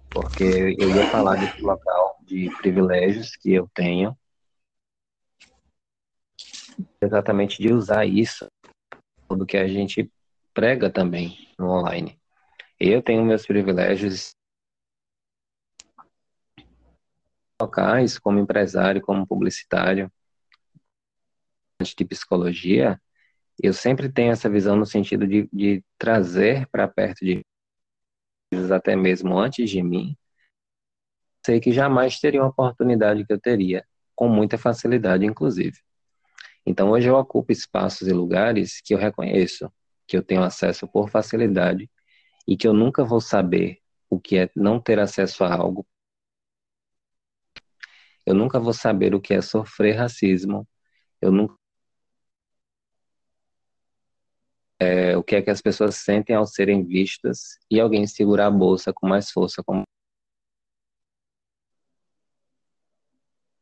porque eu ia falar desse local de privilégios que eu tenho, exatamente de usar isso, tudo que a gente prega também no online. Eu tenho meus privilégios locais, como empresário, como publicitário, de psicologia, eu sempre tenho essa visão no sentido de, de trazer para perto de mim, até mesmo antes de mim, sei que jamais teria uma oportunidade que eu teria, com muita facilidade, inclusive. Então, hoje eu ocupo espaços e lugares que eu reconheço, que eu tenho acesso por facilidade e que eu nunca vou saber o que é não ter acesso a algo. Eu nunca vou saber o que é sofrer racismo. Eu nunca... É, o que é que as pessoas sentem ao serem vistas e alguém segurar a bolsa com mais força, como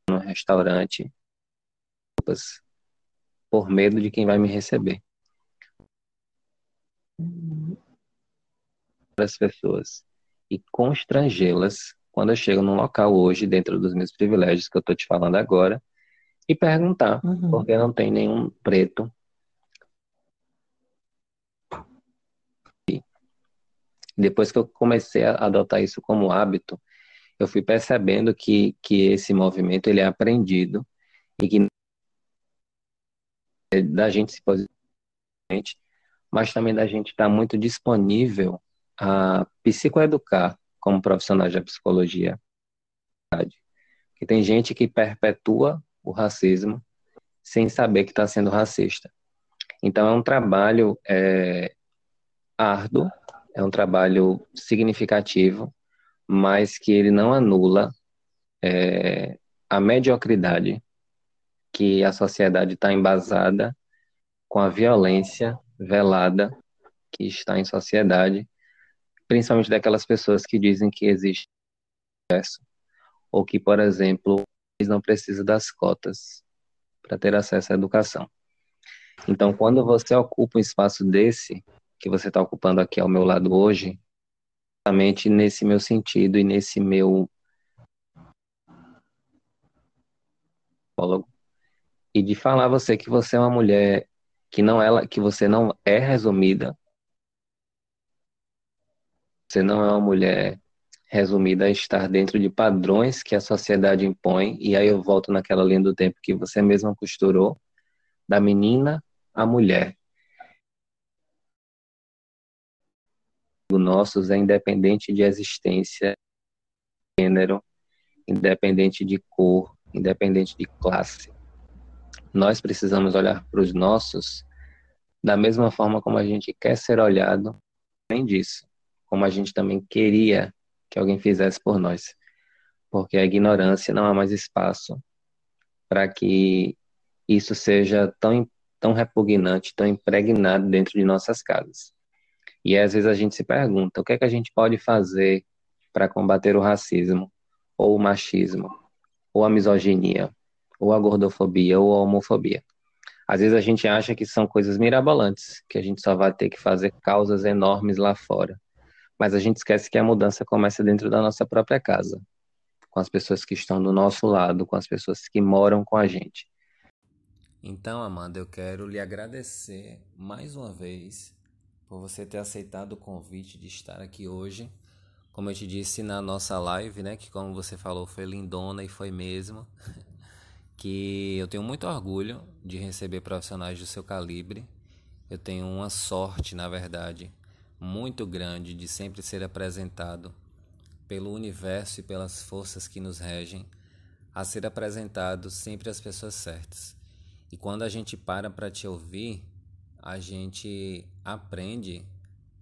no restaurante, por medo de quem vai me receber. As pessoas e constrangê-las quando eu chego num local hoje, dentro dos meus privilégios que eu tô te falando agora, e perguntar, uhum. porque não tem nenhum preto. E depois que eu comecei a adotar isso como hábito, eu fui percebendo que, que esse movimento ele é aprendido e que da gente se posicionar, mas também da gente estar muito disponível a psicoeducar como profissionais da psicologia. Porque tem gente que perpetua o racismo sem saber que está sendo racista. Então é um trabalho é, árduo, é um trabalho significativo, mas que ele não anula é, a mediocridade que a sociedade está embasada com a violência velada que está em sociedade, principalmente daquelas pessoas que dizem que existe acesso, ou que, por exemplo, eles não precisam das cotas para ter acesso à educação. Então, quando você ocupa um espaço desse, que você está ocupando aqui ao meu lado hoje, justamente nesse meu sentido e nesse meu psicólogo, e de falar a você que você é uma mulher que, não é, que você não é resumida, você não é uma mulher resumida a estar dentro de padrões que a sociedade impõe, e aí eu volto naquela linha do tempo que você mesma costurou, da menina à mulher. Os nossos é independente de existência, de gênero, independente de cor, independente de classe. Nós precisamos olhar para os nossos da mesma forma como a gente quer ser olhado, além disso, como a gente também queria que alguém fizesse por nós. Porque a ignorância não há mais espaço para que isso seja tão, tão repugnante, tão impregnado dentro de nossas casas. E às vezes a gente se pergunta, o que é que a gente pode fazer para combater o racismo, ou o machismo, ou a misoginia, ou a gordofobia, ou a homofobia. Às vezes a gente acha que são coisas mirabolantes, que a gente só vai ter que fazer causas enormes lá fora. Mas a gente esquece que a mudança começa dentro da nossa própria casa, com as pessoas que estão do nosso lado, com as pessoas que moram com a gente. Então, Amanda, eu quero lhe agradecer mais uma vez por você ter aceitado o convite de estar aqui hoje. Como eu te disse na nossa live, né, que como você falou, foi lindona e foi mesmo... que eu tenho muito orgulho de receber profissionais do seu calibre. Eu tenho uma sorte, na verdade, muito grande de sempre ser apresentado pelo universo e pelas forças que nos regem, a ser apresentado sempre às pessoas certas. E quando a gente para para te ouvir, a gente aprende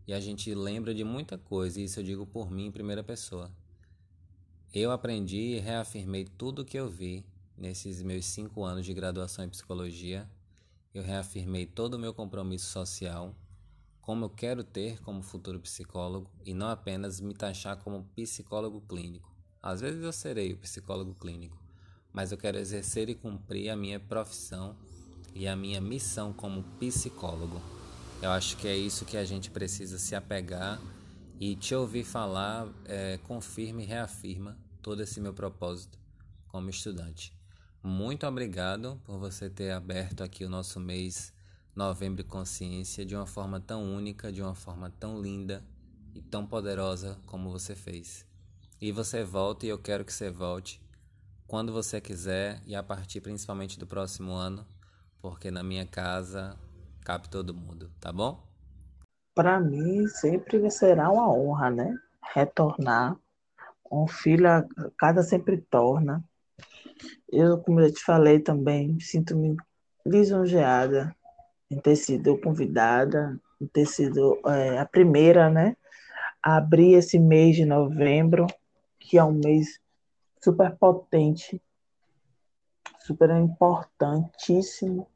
e a gente lembra de muita coisa, e isso eu digo por mim em primeira pessoa. Eu aprendi e reafirmei tudo o que eu vi. Nesses meus cinco anos de graduação em psicologia, eu reafirmei todo o meu compromisso social, como eu quero ter como futuro psicólogo, e não apenas me taxar como psicólogo clínico. Às vezes eu serei o psicólogo clínico, mas eu quero exercer e cumprir a minha profissão e a minha missão como psicólogo. Eu acho que é isso que a gente precisa se apegar, e te ouvir falar é, confirma e reafirma todo esse meu propósito como estudante. Muito obrigado por você ter aberto aqui o nosso mês Novembro Consciência de uma forma tão única, de uma forma tão linda e tão poderosa como você fez. E você volta, e eu quero que você volte quando você quiser e a partir principalmente do próximo ano, porque na minha casa cabe todo mundo, tá bom? Para mim, sempre será uma honra, né? Retornar. Um filho, a casa sempre torna. Eu, como eu te falei também, sinto-me lisonjeada em ter sido convidada, em ter sido é, a primeira, né? A abrir esse mês de novembro, que é um mês super potente, super importantíssimo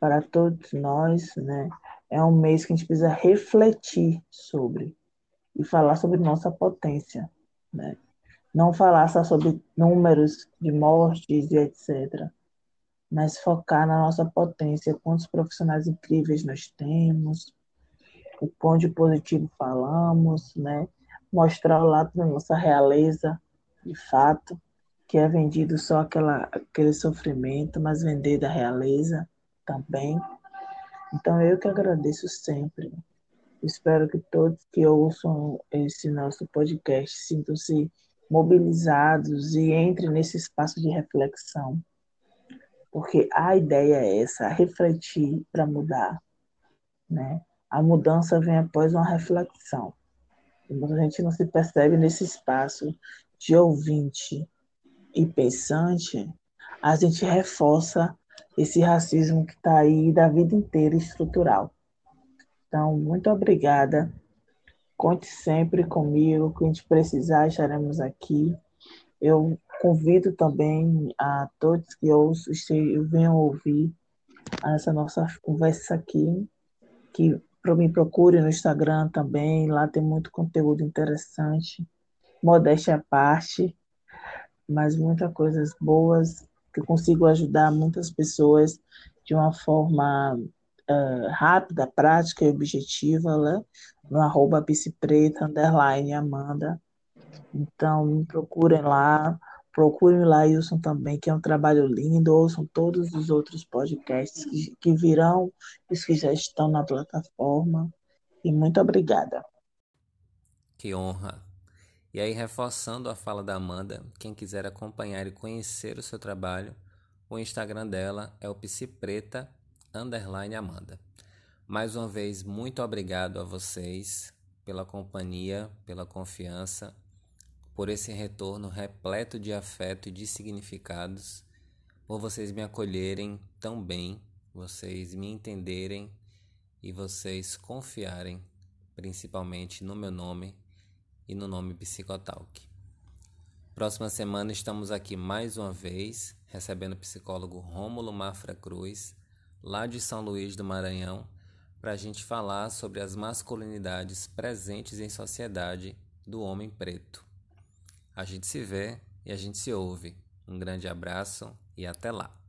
para todos nós, né? É um mês que a gente precisa refletir sobre e falar sobre nossa potência, né? Não falar só sobre números de mortes e etcétera, mas focar na nossa potência, quantos profissionais incríveis nós temos, o quão de positivo falamos, né? Mostrar o lado da nossa realeza, de fato, que é vendido só aquela, aquele sofrimento, mas vender da realeza também. Então, eu que agradeço sempre. Espero que todos que ouçam esse nosso podcast sintam-se mobilizados e entrem nesse espaço de reflexão, porque a ideia é essa, refletir para mudar, né? A mudança vem após uma reflexão. A gente não se percebe nesse espaço de ouvinte e pensante, a gente reforça esse racismo que está aí da vida inteira estrutural. Então, muito obrigada. Conte sempre comigo, o que a gente precisar, estaremos aqui. Eu convido também a todos que ouçam, venham ouvir essa nossa conversa aqui, que me procure no Instagram também, lá tem muito conteúdo interessante, modéstia à parte, mas muitas coisas boas, que eu consigo ajudar muitas pessoas de uma forma uh, rápida, prática e objetiva, né? No arroba psipreta, underline Amanda. Então, me procurem lá, procurem lá, Wilson, também, que é um trabalho lindo, ouçam todos os outros podcasts que, que virão, os que já estão na plataforma. E muito obrigada. Que honra. E aí, reforçando a fala da Amanda, quem quiser acompanhar e conhecer o seu trabalho, o Instagram dela é o psipreta, underline Amanda. Mais uma vez, muito obrigado a vocês pela companhia, pela confiança, por esse retorno repleto de afeto e de significados, por vocês me acolherem tão bem, vocês me entenderem e vocês confiarem, principalmente no meu nome, e no nome Psicotalk. Próxima semana estamos aqui mais uma vez, recebendo o psicólogo Rômulo Mafra Cruz, lá de São Luís do Maranhão, para a gente falar sobre as masculinidades presentes em sociedade do homem preto. A gente se vê e a gente se ouve. Um grande abraço e até lá!